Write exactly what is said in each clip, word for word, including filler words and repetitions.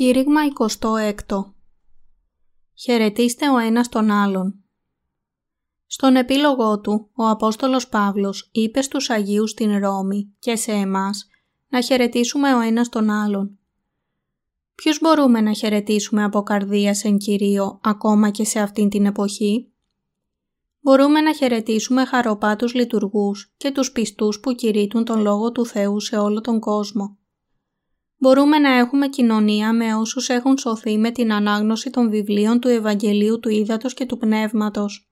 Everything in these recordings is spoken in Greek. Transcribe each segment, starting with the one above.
Κήρυγμα εικοστό έκτο. Χαιρετίστε ο ένας τον άλλον. Στον επίλογό του, ο Απόστολος Παύλος είπε στους Αγίους στην Ρώμη και σε εμάς να χαιρετήσουμε ο ένας τον άλλον. Ποιους μπορούμε να χαιρετήσουμε από καρδίας εν Κυρίω ακόμα και σε αυτήν την εποχή? Μπορούμε να χαιρετήσουμε χαροπάτους λειτουργούς και τους πιστούς που κηρύττουν τον Λόγο του Θεού σε όλο τον κόσμο. Μπορούμε να έχουμε κοινωνία με όσους έχουν σωθεί με την ανάγνωση των βιβλίων του Ευαγγελίου του Ύδατος και του Πνεύματος.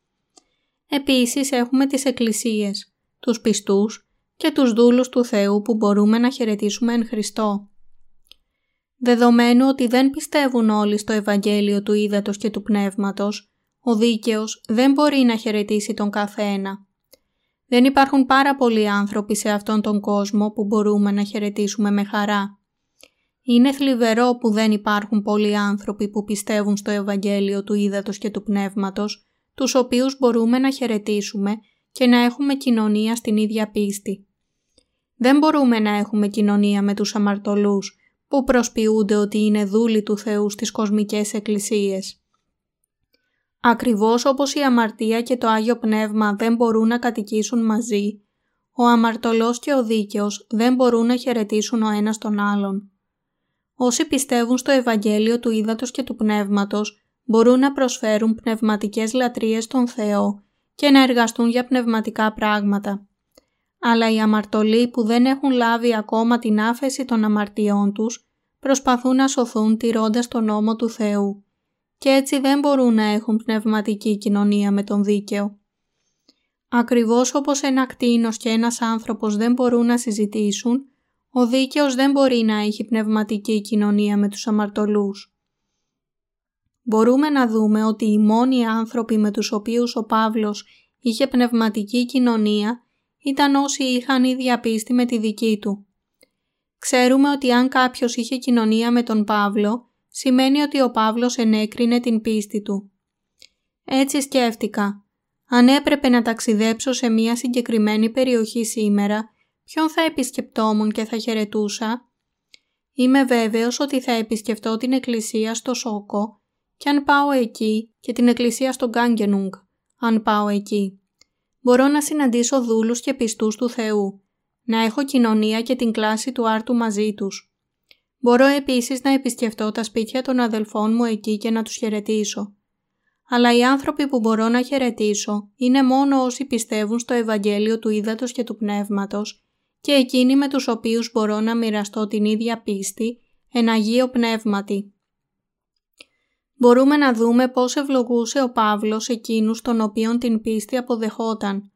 Επίσης έχουμε τις εκκλησίες, τους πιστούς και τους δούλους του Θεού που μπορούμε να χαιρετήσουμε εν Χριστώ. Δεδομένου ότι δεν πιστεύουν όλοι στο Ευαγγέλιο του Ύδατος και του Πνεύματος, ο δίκαιος δεν μπορεί να χαιρετήσει τον καθένα. Δεν υπάρχουν πάρα πολλοί άνθρωποι σε αυτόν τον κόσμο που μπορούμε να χαιρετήσουμε με χαρά. Είναι θλιβερό που δεν υπάρχουν πολλοί άνθρωποι που πιστεύουν στο Ευαγγέλιο του Ύδατος και του Πνεύματος, τους οποίους μπορούμε να χαιρετήσουμε και να έχουμε κοινωνία στην ίδια πίστη. Δεν μπορούμε να έχουμε κοινωνία με τους αμαρτωλούς, που προσποιούνται ότι είναι δούλοι του Θεού στις κοσμικές εκκλησίες. Ακριβώς όπως η αμαρτία και το Άγιο Πνεύμα δεν μπορούν να κατοικήσουν μαζί, ο αμαρτωλός και ο δίκαιος δεν μπορούν να χαιρετήσουν ο ένας τον άλλον. Όσοι πιστεύουν στο Ευαγγέλιο του Ύδατος και του Πνεύματος μπορούν να προσφέρουν πνευματικές λατρείες στον Θεό και να εργαστούν για πνευματικά πράγματα. Αλλά οι αμαρτωλοί που δεν έχουν λάβει ακόμα την άφεση των αμαρτιών τους προσπαθούν να σωθούν τηρώντας τον νόμο του Θεού και έτσι δεν μπορούν να έχουν πνευματική κοινωνία με τον δίκαιο. Ακριβώς όπως ένα κτήνος και ένας άνθρωπος δεν μπορούν να συζητήσουν, ο δίκαιος δεν μπορεί να έχει πνευματική κοινωνία με τους αμαρτωλούς. Μπορούμε να δούμε ότι οι μόνοι άνθρωποι με τους οποίους ο Παύλος είχε πνευματική κοινωνία ήταν όσοι είχαν ίδια πίστη με τη δική του. Ξέρουμε ότι αν κάποιος είχε κοινωνία με τον Παύλο, σημαίνει ότι ο Παύλος ενέκρινε την πίστη του. Έτσι σκέφτηκα, αν έπρεπε να ταξιδέψω σε μια συγκεκριμένη περιοχή σήμερα, ποιον θα επισκεπτόμουν και θα χαιρετούσα? Είμαι βέβαιος ότι θα επισκεφτώ την εκκλησία στο Σόκο και αν πάω εκεί και την εκκλησία στο Γκάγγενουγκ, αν πάω εκεί. Μπορώ να συναντήσω δούλους και πιστούς του Θεού, να έχω κοινωνία και την κλάση του Άρτου μαζί τους. Μπορώ επίσης να επισκεφτώ τα σπίτια των αδελφών μου εκεί και να τους χαιρετήσω. Αλλά οι άνθρωποι που μπορώ να χαιρετήσω είναι μόνο όσοι πιστεύουν στο Ευαγγέλιο του Ύδατος και του Πνεύματος και εκείνοι με τους οποίους μπορώ να μοιραστώ την ίδια πίστη, εν Αγίο Πνεύματι. Μπορούμε να δούμε πώς ευλογούσε ο Παύλος εκείνους των οποίων την πίστη αποδεχόταν.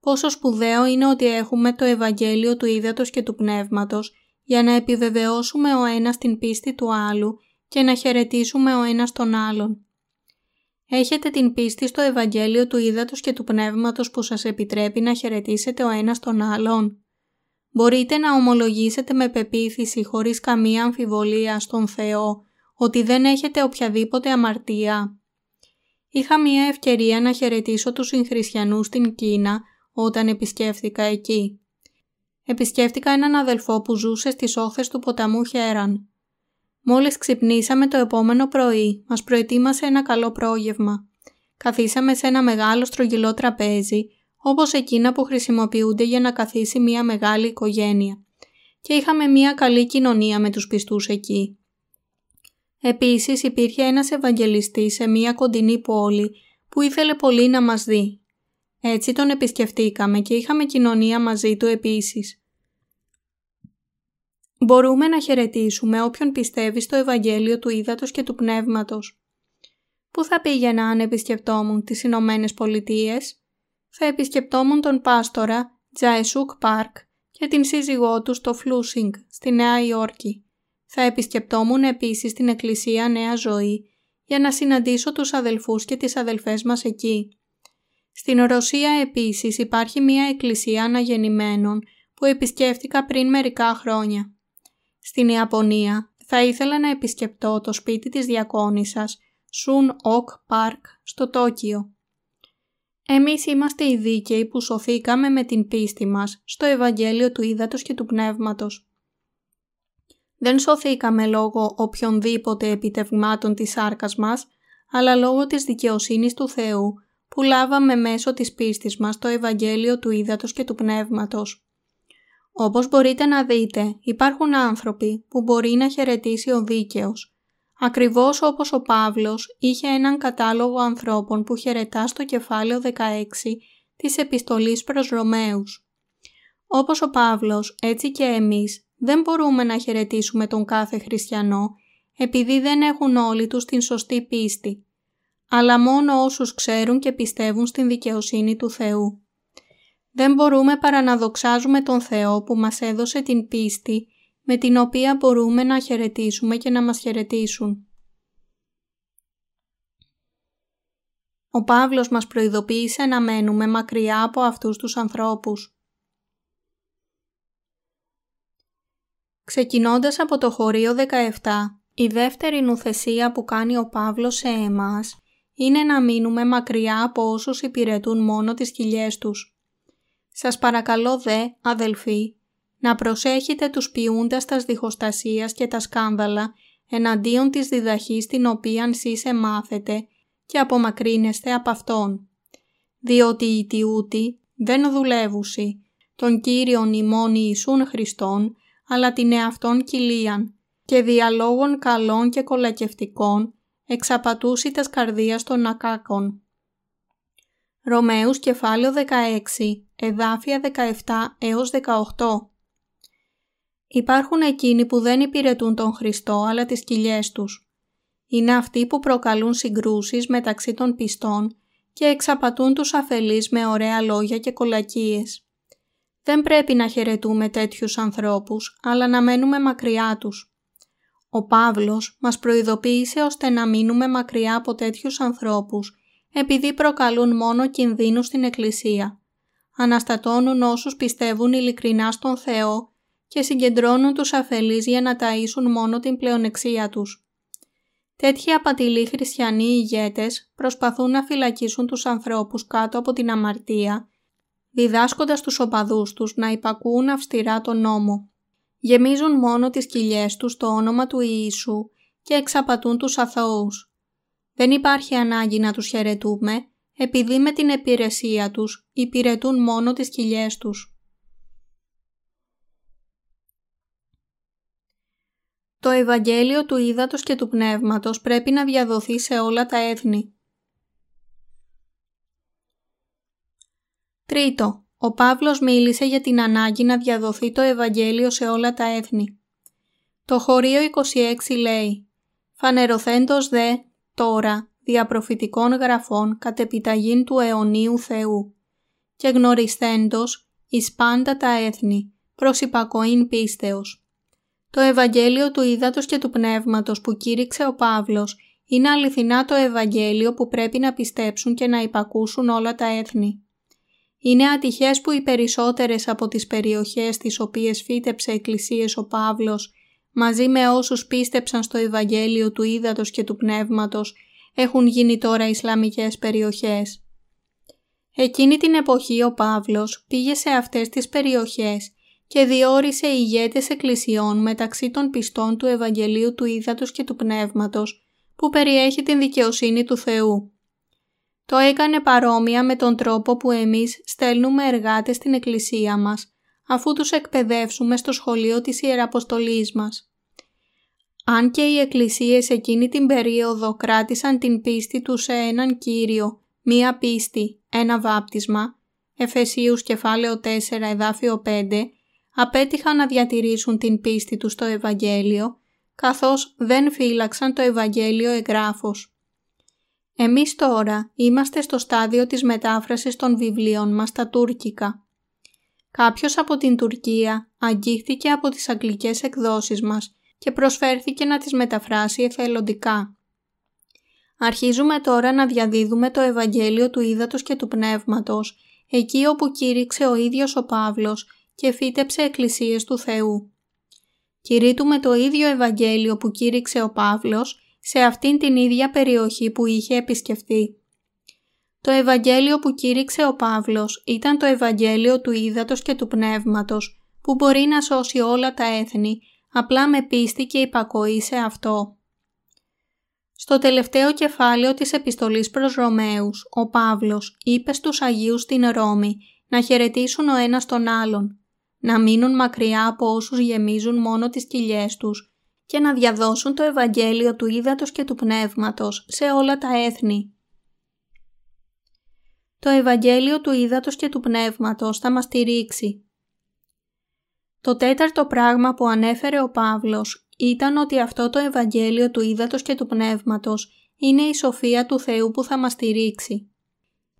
Πόσο σπουδαίο είναι ότι έχουμε το Ευαγγέλιο του Ύδατος και του Πνεύματος για να επιβεβαιώσουμε ο ένας την πίστη του άλλου και να χαιρετήσουμε ο ένας τον άλλον. Έχετε την πίστη στο Ευαγγέλιο του Ύδατος και του Πνεύματος που σας επιτρέπει να χαιρετήσετε ο ένας τον άλλον. Μπορείτε να ομολογήσετε με πεποίθηση χωρίς καμία αμφιβολία στον Θεό ότι δεν έχετε οποιαδήποτε αμαρτία. Είχα μια ευκαιρία να χαιρετήσω τους συγχριστιανούς στην Κίνα όταν επισκέφθηκα εκεί. Επισκέφτηκα έναν αδελφό που ζούσε στις όχθες του ποταμού Χέραν. Μόλις ξυπνήσαμε το επόμενο πρωί, μας προετοίμασε ένα καλό πρόγευμα. Καθίσαμε σε ένα μεγάλο στρογγυλό τραπέζι, όπως εκείνα που χρησιμοποιούνται για να καθίσει μια μεγάλη οικογένεια, και είχαμε μια καλή κοινωνία με τους πιστούς εκεί. Επίσης υπήρχε ένας ευαγγελιστής σε μια κοντινή πόλη που ήθελε πολύ να μας δει. Έτσι τον επισκεφτήκαμε και είχαμε κοινωνία μαζί του επίσης. Μπορούμε να χαιρετήσουμε όποιον πιστεύει στο Ευαγγέλιο του Ύδατος και του Πνεύματος. Πού θα πήγαινα αν επισκεπτόμουν τις Ηνωμένες Πολιτείες? Θα επισκεπτόμουν τον πάστορα Τζαεσούκ Πάρκ και την σύζυγό του στο Φλούσιγκ, στη Νέα Υόρκη. Θα επισκεπτόμουν επίσης την εκκλησία Νέα Ζωή για να συναντήσω τους αδελφούς και τις αδελφές μας εκεί. Στην Ρωσία επίσης υπάρχει μια εκκλησία αναγεννημένων που επισκέφτηκα πριν μερικά χρόνια. Στην Ιαπωνία θα ήθελα να επισκεπτώ το σπίτι της διακόνισσας Σούν Οκ Πάρκ στο Τόκιο. Εμείς είμαστε οι δίκαιοι που σωθήκαμε με την πίστη μας στο Ευαγγέλιο του Ύδατος και του Πνεύματος. Δεν σωθήκαμε λόγω οποιονδήποτε επιτευγμάτων της σάρκας μας, αλλά λόγω της δικαιοσύνης του Θεού, που λάβαμε μέσω της πίστης μας το Ευαγγέλιο του Ύδατος και του Πνεύματος. Όπως μπορείτε να δείτε, υπάρχουν άνθρωποι που μπορεί να χαιρετήσει ο δίκαιος. Ακριβώς όπως ο Παύλος είχε έναν κατάλογο ανθρώπων που χαιρετά στο κεφάλαιο δεκαέξι της Επιστολής προς Ρωμαίους. Όπως ο Παύλος, έτσι και εμείς δεν μπορούμε να χαιρετήσουμε τον κάθε χριστιανό, επειδή δεν έχουν όλοι τους την σωστή πίστη, αλλά μόνο όσους ξέρουν και πιστεύουν στην δικαιοσύνη του Θεού. Δεν μπορούμε παρά να δοξάζουμε τον Θεό που μας έδωσε την πίστη, με την οποία μπορούμε να χαιρετήσουμε και να μας χαιρετήσουν. Ο Παύλος μας προειδοποίησε να μένουμε μακριά από αυτούς τους ανθρώπους. Ξεκινώντας από το χωρίο δεκαεπτά, η δεύτερη νουθεσία που κάνει ο Παύλος σε εμάς είναι να μείνουμε μακριά από όσους υπηρετούν μόνο τις κοιλιές τους. Σας παρακαλώ δε, αδελφοί, να προσέχετε τους ποιούντας τας διχοστασίας και τα σκάνδαλα εναντίον της διδαχής την οποίαν σεις εμάθετε και απομακρύνεστε από αυτόν. Διότι οι τιούτοι δεν δουλεύουσι, τον Κύριον ημών Ιησούν Χριστόν, αλλά την εαυτόν κοιλίαν, και δια λόγων καλών και κολακευτικών εξαπατούσι τας καρδίας των ακάκων. Ρωμαίους κεφάλαιο δεκαέξι, εδάφια δεκαεπτά έως δεκαοκτώ. Υπάρχουν εκείνοι που δεν υπηρετούν τον Χριστό αλλά τις κοιλιές τους. Είναι αυτοί που προκαλούν συγκρούσεις μεταξύ των πιστών και εξαπατούν τους αφελείς με ωραία λόγια και κολακίες. Δεν πρέπει να χαιρετούμε τέτοιους ανθρώπους, αλλά να μένουμε μακριά τους. Ο Παύλος μας προειδοποίησε ώστε να μείνουμε μακριά από τέτοιους ανθρώπους, επειδή προκαλούν μόνο κινδύνους στην Εκκλησία. Αναστατώνουν όσους πιστεύουν ειλικρινά στον Θεό και συγκεντρώνουν τους αφελείς για να ταΐσουν μόνο την πλεονεξία τους. Τέτοιοι απατηλοί χριστιανοί ηγέτες προσπαθούν να φυλακίσουν τους ανθρώπους κάτω από την αμαρτία, διδάσκοντας τους οπαδούς τους να υπακούουν αυστηρά τον νόμο. Γεμίζουν μόνο τις κοιλιές τους το όνομα του Ιησού και εξαπατούν τους αθώους. Δεν υπάρχει ανάγκη να τους χαιρετούμε, επειδή με την υπηρεσία τους υπηρετούν μόνο τις κοιλιές τους. Το Ευαγγέλιο του Ύδατος και του Πνεύματος πρέπει να διαδοθεί σε όλα τα έθνη. Τρίτο, ο Παύλος μίλησε για την ανάγκη να διαδοθεί το Ευαγγέλιο σε όλα τα έθνη. Το χωρίο είκοσι έξι λέει «Φανερωθέντος δε, τώρα, δια προφητικών γραφών κατ' επιταγήν του αιωνίου Θεού και γνωριστέντος εις πάντα τα έθνη, προς υπακοήν πίστεως». Το Ευαγγέλιο του Ύδατος και του Πνεύματος που κήρυξε ο Παύλος είναι αληθινά το Ευαγγέλιο που πρέπει να πιστέψουν και να υπακούσουν όλα τα έθνη. Είναι ατυχές που οι περισσότερες από τις περιοχές τις οποίες φύτεψε εκκλησίες ο Παύλος, μαζί με όσους πίστεψαν στο Ευαγγέλιο του Ύδατος και του Πνεύματος, έχουν γίνει τώρα Ισλαμικές περιοχές. Εκείνη την εποχή ο Παύλος πήγε σε αυτές τις περιοχές και διόρισε ηγέτες εκκλησιών μεταξύ των πιστών του Ευαγγελίου του Ύδατος και του Πνεύματος, που περιέχει την δικαιοσύνη του Θεού. Το έκανε παρόμοια με τον τρόπο που εμείς στέλνουμε εργάτες στην εκκλησία μας, αφού τους εκπαιδεύσουμε στο σχολείο της Ιεραποστολής μας. Αν και οι εκκλησίες εκείνη την περίοδο κράτησαν την πίστη του σε έναν Κύριο, μία πίστη, ένα βάπτισμα, Εφεσίους κεφάλαιο τέσσερα εδάφιο πέντε, απέτυχαν να διατηρήσουν την πίστη τους στο Ευαγγέλιο, καθώς δεν φύλαξαν το Ευαγγέλιο εγγράφος. Εμείς τώρα είμαστε στο στάδιο της μετάφρασης των βιβλίων μας στα τουρκικά. Κάποιος από την Τουρκία αγγίχθηκε από τις αγγλικές εκδόσεις μας και προσφέρθηκε να τις μεταφράσει εθελοντικά. Αρχίζουμε τώρα να διαδίδουμε το Ευαγγέλιο του Ύδατος και του Πνεύματος, εκεί όπου κήρυξε ο ίδιος ο Παύλος και φύτεψε εκκλησίες του Θεού. Κηρύττουμε το ίδιο Ευαγγέλιο που κήρυξε ο Παύλος, σε αυτήν την ίδια περιοχή που είχε επισκεφτεί. Το Ευαγγέλιο που κήρυξε ο Παύλος ήταν το Ευαγγέλιο του Ύδατος και του Πνεύματος, που μπορεί να σώσει όλα τα έθνη, απλά με πίστη και υπακοή σε αυτό. Στο τελευταίο κεφάλαιο της επιστολής προς Ρωμαίους, ο Παύλος είπε στους Αγίους στην Ρώμη να χαιρετήσουν ο ένας τον άλλον, να μείνουν μακριά από όσους γεμίζουν μόνο τις κοιλιές τους και να διαδώσουν το Ευαγγέλιο του ύδατος και του Πνεύματος σε όλα τα έθνη. Το Ευαγγέλιο του ύδατος και του Πνεύματος θα μας στηρίξει. Το τέταρτο πράγμα που ανέφερε ο Παύλος ήταν ότι αυτό το Ευαγγέλιο του ύδατος και του Πνεύματος είναι η σοφία του Θεού που θα μας στηρίξει.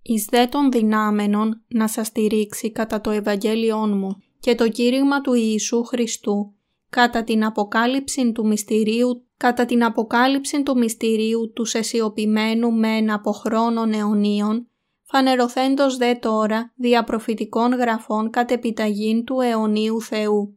Εις δε των δυνάμενον να σας στηρίξει κατά το Ευαγγέλιόν μου και το κήρυγμα του Ιησού Χριστού, κατά την αποκάλυψη του μυστηρίου, κατά την αποκάλυψη του μυστηρίου του σεσιοποιημένου μεν από χρόνων αιωνίων, φανερωθέντος δε τώρα δια προφητικών γραφών κατ' επιταγήν του αιωνίου Θεού,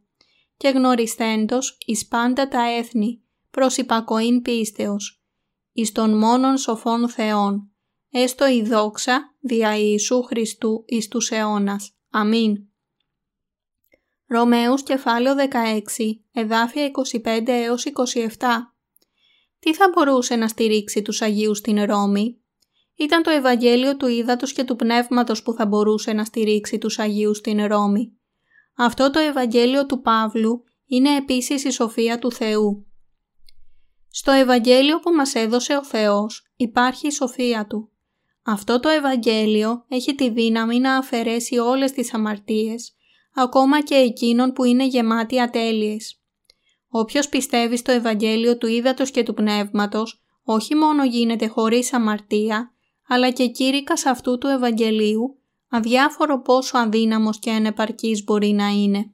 και γνωριστέντος εις πάντα τα έθνη, προς υπακοήν πίστεως, εις των μόνον σοφών Θεών, έστω η δόξα δια Ιησού Χριστού εις τους αιώνας. Αμήν. Ρωμαίους κεφάλαιο δεκαέξι, εδάφια είκοσι πέντε έως είκοσι επτά. Τι θα μπορούσε να στηρίξει τους Αγίους στην Ρώμη? Ήταν το Ευαγγέλιο του ύδατος και του Πνεύματος που θα μπορούσε να στηρίξει τους Αγίους στην Ρώμη. Αυτό το Ευαγγέλιο του Παύλου είναι επίσης η σοφία του Θεού. Στο Ευαγγέλιο που μας έδωσε ο Θεός υπάρχει η σοφία Του. Αυτό το Ευαγγέλιο έχει τη δύναμη να αφαιρέσει όλες τις αμαρτίες, ακόμα και εκείνων που είναι γεμάτοι ατέλειες. Όποιος πιστεύει στο Ευαγγέλιο του ύδατος και του Πνεύματος, όχι μόνο γίνεται χωρίς αμαρτία, αλλά και κήρυκας αυτού του Ευαγγελίου, αδιάφορο πόσο αδύναμος και ανεπαρκής μπορεί να είναι.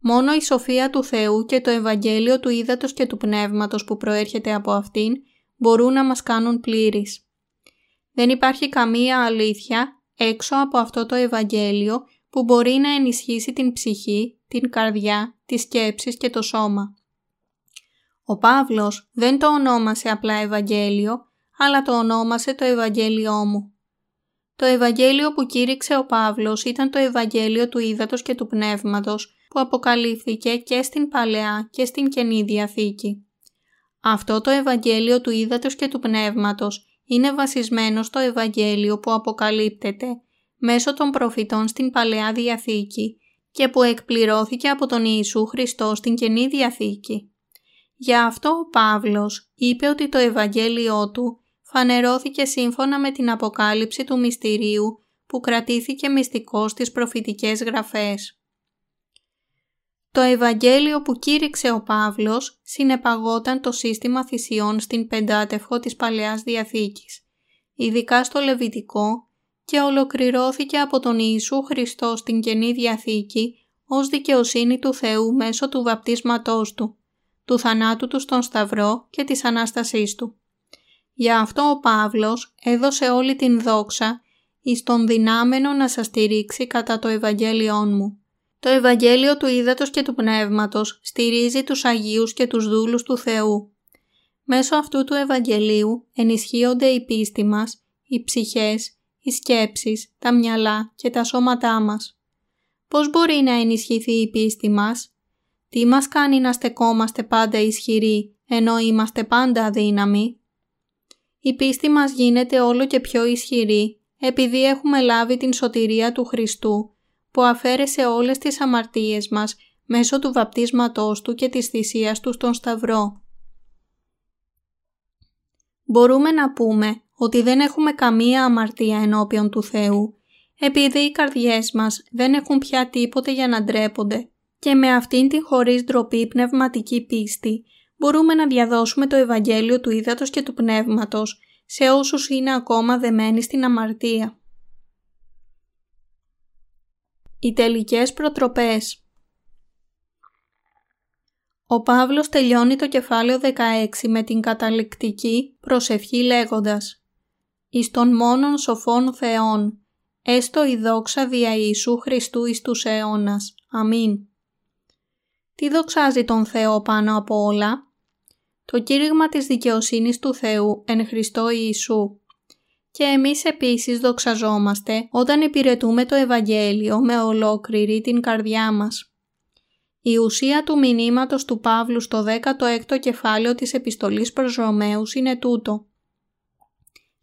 Μόνο η σοφία του Θεού και το Ευαγγέλιο του ύδατος και του Πνεύματος που προέρχεται από αυτήν μπορούν να μας κάνουν πλήρεις. Δεν υπάρχει καμία αλήθεια έξω από αυτό το Ευαγγέλιο που μπορεί να ενισχύσει την ψυχή, την καρδιά, τις σκέψεις και το σώμα. Ο Παύλος δεν το ονόμασε απλά Ευαγγέλιο, αλλά το ονόμασε το Ευαγγέλιό μου. Το Ευαγγέλιο που κήρυξε ο Παύλος ήταν το Ευαγγέλιο του ύδατος και του Πνεύματος που αποκαλύφθηκε και στην Παλαιά και στην Καινή Διαθήκη. Αυτό το Ευαγγέλιο του ύδατος και του Πνεύματος είναι βασισμένο στο Ευαγγέλιο που αποκαλύπτεται μέσω των προφητών στην Παλαιά Διαθήκη και που εκπληρώθηκε από τον Ιησού Χριστό στην Καινή Διαθήκη. Γι' αυτό ο Παύλος είπε ότι το Ευαγγέλιο του φανερώθηκε σύμφωνα με την αποκάλυψη του μυστηρίου που κρατήθηκε μυστικό στις προφητικές γραφές. Το Ευαγγέλιο που κήρυξε ο Παύλος συνεπαγόταν το σύστημα θυσιών στην Πεντάτευχο της Παλαιάς Διαθήκης, ειδικά στο Λεβιτικό, και ολοκληρώθηκε από τον Ιησού Χριστό στην Καινή Διαθήκη ως δικαιοσύνη του Θεού μέσω του βαπτίσματός του, του θανάτου του στον Σταυρό και της Ανάστασής του. Γι' αυτό ο Παύλος έδωσε όλη την δόξα εις τον δυνάμενο να σας στηρίξει κατά το Ευαγγέλιόν μου. Το Ευαγγέλιο του ύδατος και του Πνεύματος στηρίζει τους Αγίους και τους δούλους του Θεού. Μέσω αυτού του Ευαγγελίου ενισχύονται η πίστη μας, οι ψυχές, οι σκέψεις, τα μυαλά και τα σώματά μας. Πώς μπορεί να ενισχυθεί η πίστη μας? Τι μας κάνει να στεκόμαστε πάντα ισχυροί, ενώ είμαστε πάντα αδύναμοι? Η πίστη μας γίνεται όλο και πιο ισχυρή, επειδή έχουμε λάβει την σωτηρία του Χριστού, που αφαίρεσε όλες τις αμαρτίες μας μέσω του βαπτίσματός του και της θυσίας του στον Σταυρό. Μπορούμε να πούμε ότι δεν έχουμε καμία αμαρτία ενώπιον του Θεού, επειδή οι καρδιές μας δεν έχουν πια τίποτε για να ντρέπονται, και με αυτήν την χωρίς ντροπή πνευματική πίστη μπορούμε να διαδώσουμε το Ευαγγέλιο του ύδατος και του Πνεύματος σε όσους είναι ακόμα δεμένοι στην αμαρτία. Οι τελικές προτροπές. Ο Παύλος τελειώνει το κεφάλαιο δεκαέξι με την καταληκτική προσευχή λέγοντας «Εις των μόνον σοφών Θεών, έστω η δόξα δια Ιησού Χριστού εις τους αιώνας. Αμήν». Τι δοξάζει τον Θεό πάνω από όλα? Το κήρυγμα της δικαιοσύνης του Θεού εν Χριστώ Ιησού. Και εμείς επίσης δοξαζόμαστε όταν υπηρετούμε το Ευαγγέλιο με ολόκληρη την καρδιά μας. Η ουσία του μηνύματος του Παύλου στο δέκατο έκτο κεφάλαιο της επιστολής προς Ρωμαίους είναι τούτο.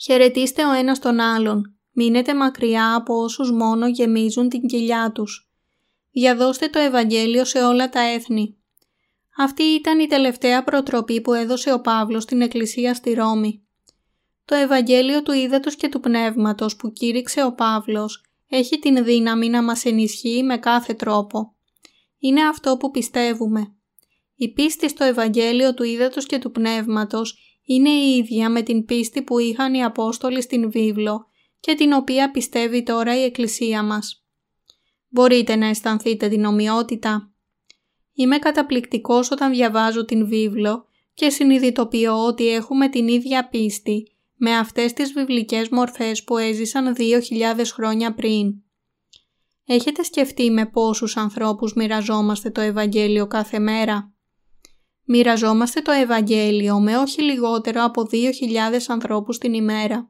Χαιρετίστε ο ένας τον άλλον, μείνετε μακριά από όσους μόνο γεμίζουν την κοιλιά τους. Διαδώστε το Ευαγγέλιο σε όλα τα έθνη. Αυτή ήταν η τελευταία προτροπή που έδωσε ο Παύλος στην Εκκλησία στη Ρώμη. Το Ευαγγέλιο του ύδατος και του Πνεύματος που κήρυξε ο Παύλος έχει την δύναμη να μας ενισχύει με κάθε τρόπο. Είναι αυτό που πιστεύουμε. Η πίστη στο Ευαγγέλιο του ύδατος και του Πνεύματος είναι η ίδια με την πίστη που είχαν οι Απόστολοι στην Βίβλο και την οποία πιστεύει τώρα η Εκκλησία μας. Μπορείτε να αισθανθείτε την ομοιότητα. Είμαι καταπληκτικός όταν διαβάζω την Βίβλο και συνειδητοποιώ ότι έχουμε την ίδια πίστη με αυτές τις βιβλικές μορφές που έζησαν δύο χιλιάδες χρόνια πριν. Έχετε σκεφτεί με πόσους ανθρώπους μοιραζόμαστε το Ευαγγέλιο κάθε μέρα? Μοιραζόμαστε το Ευαγγέλιο με όχι λιγότερο από δύο χιλιάδες ανθρώπους την ημέρα.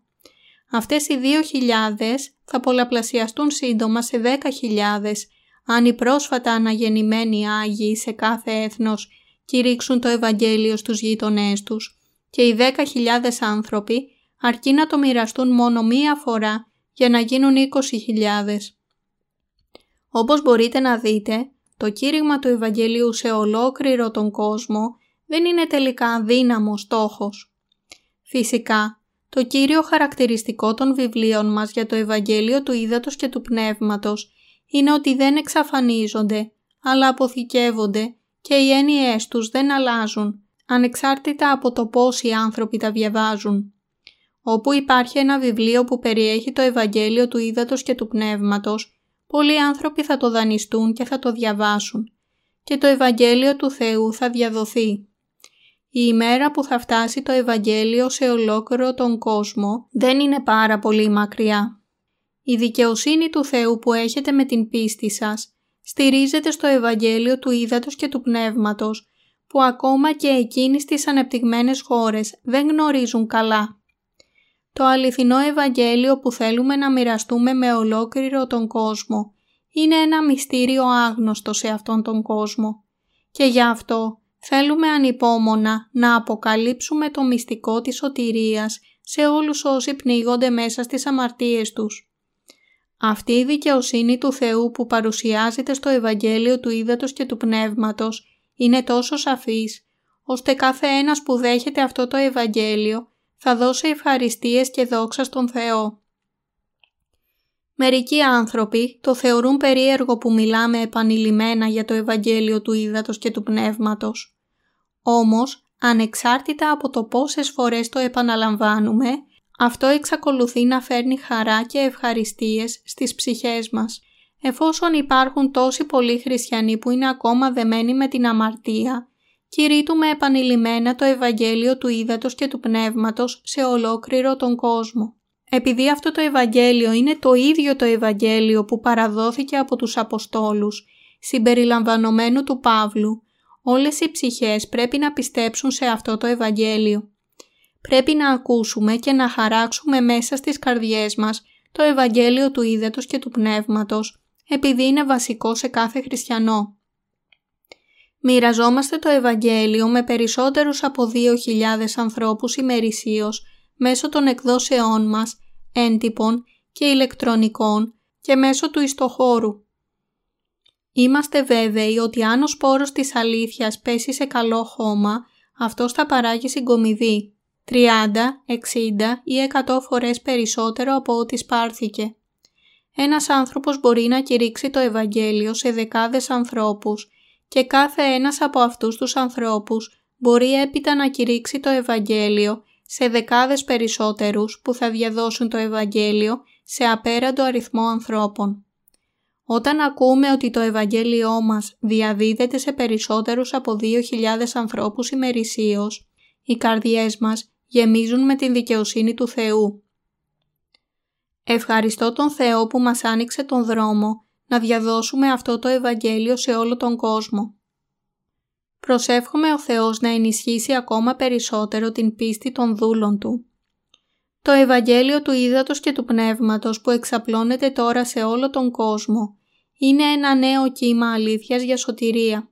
Αυτές οι δύο χιλιάδες θα πολλαπλασιαστούν σύντομα σε δέκα χιλιάδες αν οι πρόσφατα αναγεννημένοι Άγιοι σε κάθε έθνος κηρύξουν το Ευαγγέλιο στους γείτονές τους και οι δέκα χιλιάδες άνθρωποι αρκεί να το μοιραστούν μόνο μία φορά για να γίνουν είκοσι χιλιάδες. Όπως μπορείτε να δείτε, το κήρυγμα του Ευαγγελίου σε ολόκληρο τον κόσμο δεν είναι τελικά αδύναμος στόχος. Φυσικά, το κύριο χαρακτηριστικό των βιβλίων μας για το Ευαγγέλιο του ύδατος και του Πνεύματος είναι ότι δεν εξαφανίζονται, αλλά αποθηκεύονται και οι έννοιές τους δεν αλλάζουν, ανεξάρτητα από το πώς οι άνθρωποι τα διαβάζουν. Όπου υπάρχει ένα βιβλίο που περιέχει το Ευαγγέλιο του ύδατος και του Πνεύματος, πολλοί άνθρωποι θα το δανειστούν και θα το διαβάσουν και το Ευαγγέλιο του Θεού θα διαδοθεί. Η ημέρα που θα φτάσει το Ευαγγέλιο σε ολόκληρο τον κόσμο δεν είναι πάρα πολύ μακριά. Η δικαιοσύνη του Θεού που έχετε με την πίστη σας στηρίζεται στο Ευαγγέλιο του ύδατος και του Πνεύματος που ακόμα και εκείνοι στις ανεπτυγμένες χώρες δεν γνωρίζουν καλά. Το αληθινό Ευαγγέλιο που θέλουμε να μοιραστούμε με ολόκληρο τον κόσμο είναι ένα μυστήριο άγνωστο σε αυτόν τον κόσμο και γι' αυτό θέλουμε ανυπόμονα να αποκαλύψουμε το μυστικό της σωτηρίας σε όλους όσοι πνίγονται μέσα στις αμαρτίες τους. Αυτή η δικαιοσύνη του Θεού που παρουσιάζεται στο Ευαγγέλιο του ύδατος και του Πνεύματος είναι τόσο σαφής, ώστε κάθε ένας που δέχεται αυτό το Ευαγγέλιο θα δώσει ευχαριστίες και δόξα στον Θεό. Μερικοί άνθρωποι το θεωρούν περίεργο που μιλάμε επανειλημμένα για το Ευαγγέλιο του ύδατος και του Πνεύματος. Όμως, ανεξάρτητα από το πόσες φορές το επαναλαμβάνουμε, αυτό εξακολουθεί να φέρνει χαρά και ευχαριστίες στις ψυχές μας. Εφόσον υπάρχουν τόσοι πολλοί χριστιανοί που είναι ακόμα δεμένοι με την αμαρτία, κηρύττουμε επανειλημμένα το Ευαγγέλιο του ύδατος και του Πνεύματος σε ολόκληρο τον κόσμο. Επειδή αυτό το Ευαγγέλιο είναι το ίδιο το Ευαγγέλιο που παραδόθηκε από τους Αποστόλους, συμπεριλαμβανομένου του Παύλου, όλες οι ψυχές πρέπει να πιστέψουν σε αυτό το Ευαγγέλιο. Πρέπει να ακούσουμε και να χαράξουμε μέσα στις καρδιές μας το Ευαγγέλιο του ύδατος και του Πνεύματος, επειδή είναι βασικό σε κάθε χριστιανό. Μοιραζόμαστε το Ευαγγέλιο με περισσότερους από δύο χιλιάδες ανθρώπους ημερησίως μέσω των εκδόσεών μας, έντυπων και ηλεκτρονικών και μέσω του ιστοχώρου. Είμαστε βέβαιοι ότι αν ο σπόρος της αλήθειας πέσει σε καλό χώμα, αυτός θα παράγει συγκομιδή τριάντα, εξήντα ή εκατό φορές περισσότερο από ό,τι σπάρθηκε. Ένας άνθρωπος μπορεί να κηρύξει το Ευαγγέλιο σε δεκάδες ανθρώπους και κάθε ένας από αυτούς τους ανθρώπους μπορεί έπειτα να κηρύξει το Ευαγγέλιο σε δεκάδες περισσότερους που θα διαδώσουν το Ευαγγέλιο σε απέραντο αριθμό ανθρώπων. Όταν ακούμε ότι το Ευαγγέλιό μας διαδίδεται σε περισσότερους από δύο χιλιάδες ανθρώπους ημερησίως, οι καρδιές μας γεμίζουν με την δικαιοσύνη του Θεού. Ευχαριστώ τον Θεό που μας άνοιξε τον δρόμο να διαδώσουμε αυτό το Ευαγγέλιο σε όλο τον κόσμο. Προσεύχομαι ο Θεός να ενισχύσει ακόμα περισσότερο την πίστη των δούλων Του. Το Ευαγγέλιο του ύδατος και του Πνεύματος που εξαπλώνεται τώρα σε όλο τον κόσμο είναι ένα νέο κύμα αλήθειας για σωτηρία,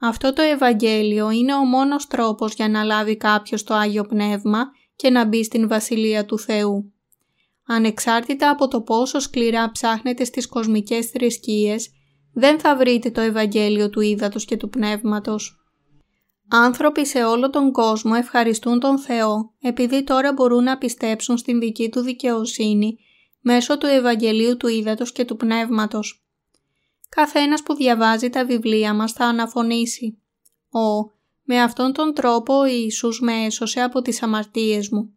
Αυτό το Ευαγγέλιο είναι ο μόνος τρόπος για να λάβει κάποιος το Άγιο Πνεύμα και να μπει στην Βασιλεία του Θεού. Ανεξάρτητα από το πόσο σκληρά ψάχνετε στις κοσμικές θρησκείες, δεν θα βρείτε το Ευαγγέλιο του ύδατος και του Πνεύματος. Άνθρωποι σε όλο τον κόσμο ευχαριστούν τον Θεό επειδή τώρα μπορούν να πιστέψουν στην δική του δικαιοσύνη μέσω του Ευαγγελίου του ύδατος και του Πνεύματος. Καθένας που διαβάζει τα βιβλία μας θα αναφωνήσει «Ω, με αυτόν τον τρόπο ο Ιησούς με έσωσε από τις αμαρτίες μου»,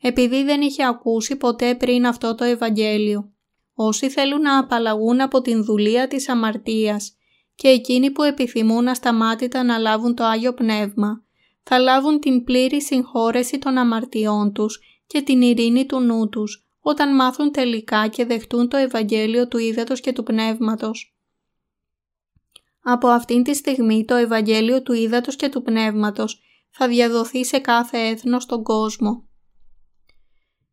επειδή δεν είχε ακούσει ποτέ πριν αυτό το Ευαγγέλιο. Όσοι θέλουν να απαλλαγούν από την δουλεία της αμαρτίας και εκείνοι που επιθυμούν ασταμάτητα να λάβουν το Άγιο Πνεύμα, θα λάβουν την πλήρη συγχώρεση των αμαρτιών τους και την ειρήνη του νου τους, όταν μάθουν τελικά και δεχτούν το Ευαγγέλιο του ύδατος και του Πνεύματος. Από αυτήν τη στιγμή το Ευαγγέλιο του ύδατος και του Πνεύματος θα διαδοθεί σε κάθε έθνος στον κόσμο.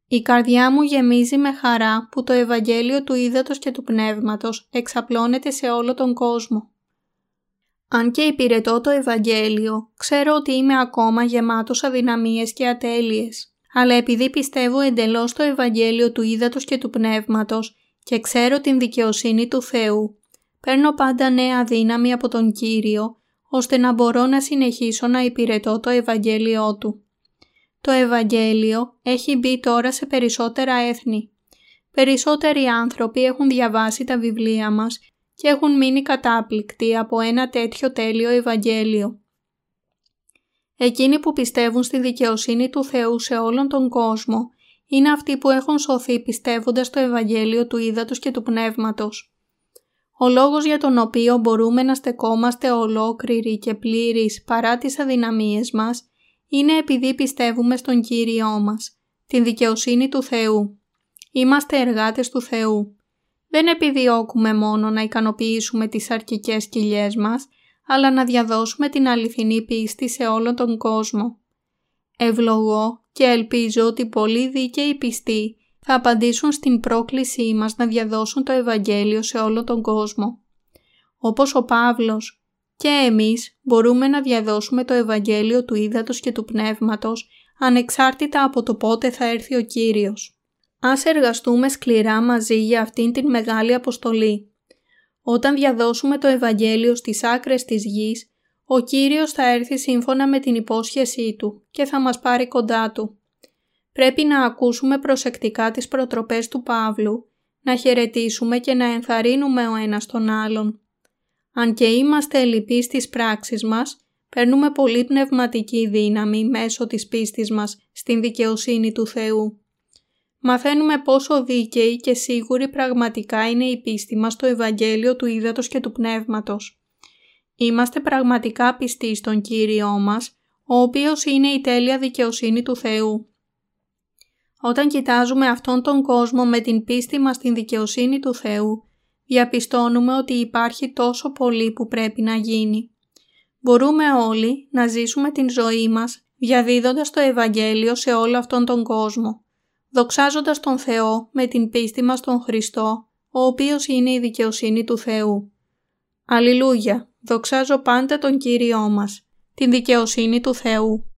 Η καρδιά μου γεμίζει με χαρά που το Ευαγγέλιο του ύδατος και του Πνεύματος εξαπλώνεται σε όλο τον κόσμο. Αν και υπηρετώ το Ευαγγέλιο, ξέρω ότι είμαι ακόμα γεμάτος αδυναμίες και ατέλειες. Αλλά επειδή πιστεύω εντελώς το Ευαγγέλιο του ύδατος και του Πνεύματος και ξέρω την δικαιοσύνη του Θεού, παίρνω πάντα νέα δύναμη από τον Κύριο, ώστε να μπορώ να συνεχίσω να υπηρετώ το Ευαγγέλιο Του. Το Ευαγγέλιο έχει μπει τώρα σε περισσότερα έθνη. Περισσότεροι άνθρωποι έχουν διαβάσει τα βιβλία μας και έχουν μείνει κατάπληκτοι από ένα τέτοιο τέλειο Ευαγγέλιο. Εκείνοι που πιστεύουν στη δικαιοσύνη του Θεού σε όλον τον κόσμο είναι αυτοί που έχουν σωθεί πιστεύοντας το Ευαγγέλιο του ύδατος και του Πνεύματος. Ο λόγος για τον οποίο μπορούμε να στεκόμαστε ολόκληροι και πλήρεις παρά τις αδυναμίες μας είναι επειδή πιστεύουμε στον Κύριό μας, την δικαιοσύνη του Θεού. Είμαστε εργάτες του Θεού. Δεν επιδιώκουμε μόνο να ικανοποιήσουμε τις αρκικές κοιλιές μας, αλλά να διαδώσουμε την αληθινή πίστη σε όλο τον κόσμο. Ευλογώ και ελπίζω ότι πολλοί δίκαιοι πιστοί θα απαντήσουν στην πρόκλησή μας να διαδώσουν το Ευαγγέλιο σε όλο τον κόσμο. Όπως ο Παύλος, και εμείς μπορούμε να διαδώσουμε το Ευαγγέλιο του ύδατος και του Πνεύματος ανεξάρτητα από το πότε θα έρθει ο Κύριος. Ας εργαστούμε σκληρά μαζί για αυτήν την μεγάλη αποστολή. Όταν διαδώσουμε το Ευαγγέλιο στις άκρες της γης, ο Κύριος θα έρθει σύμφωνα με την υπόσχεσή Του και θα μας πάρει κοντά Του. Πρέπει να ακούσουμε προσεκτικά τις προτροπές του Παύλου, να χαιρετήσουμε και να ενθαρρύνουμε ο ένας τον άλλον. Αν και είμαστε ελλειπείς στις πράξεις μας, παίρνουμε πολύ πνευματική δύναμη μέσω της πίστης μας στην δικαιοσύνη του Θεού. Μαθαίνουμε πόσο δίκαιη και σίγουρη πραγματικά είναι η πίστη μας στο Ευαγγέλιο του ύδατος και του Πνεύματος. Είμαστε πραγματικά πιστοί στον Κύριό μας, ο οποίος είναι η τέλεια δικαιοσύνη του Θεού. Όταν κοιτάζουμε αυτόν τον κόσμο με την πίστη μας στην δικαιοσύνη του Θεού, διαπιστώνουμε ότι υπάρχει τόσο πολύ που πρέπει να γίνει. Μπορούμε όλοι να ζήσουμε την ζωή μας διαδίδοντας το Ευαγγέλιο σε όλο αυτόν τον κόσμο, δοξάζοντας τον Θεό με την πίστη μας στον Χριστό, ο οποίος είναι η δικαιοσύνη του Θεού. Αλληλούια, δοξάζω πάντα τον Κύριό μας, την δικαιοσύνη του Θεού.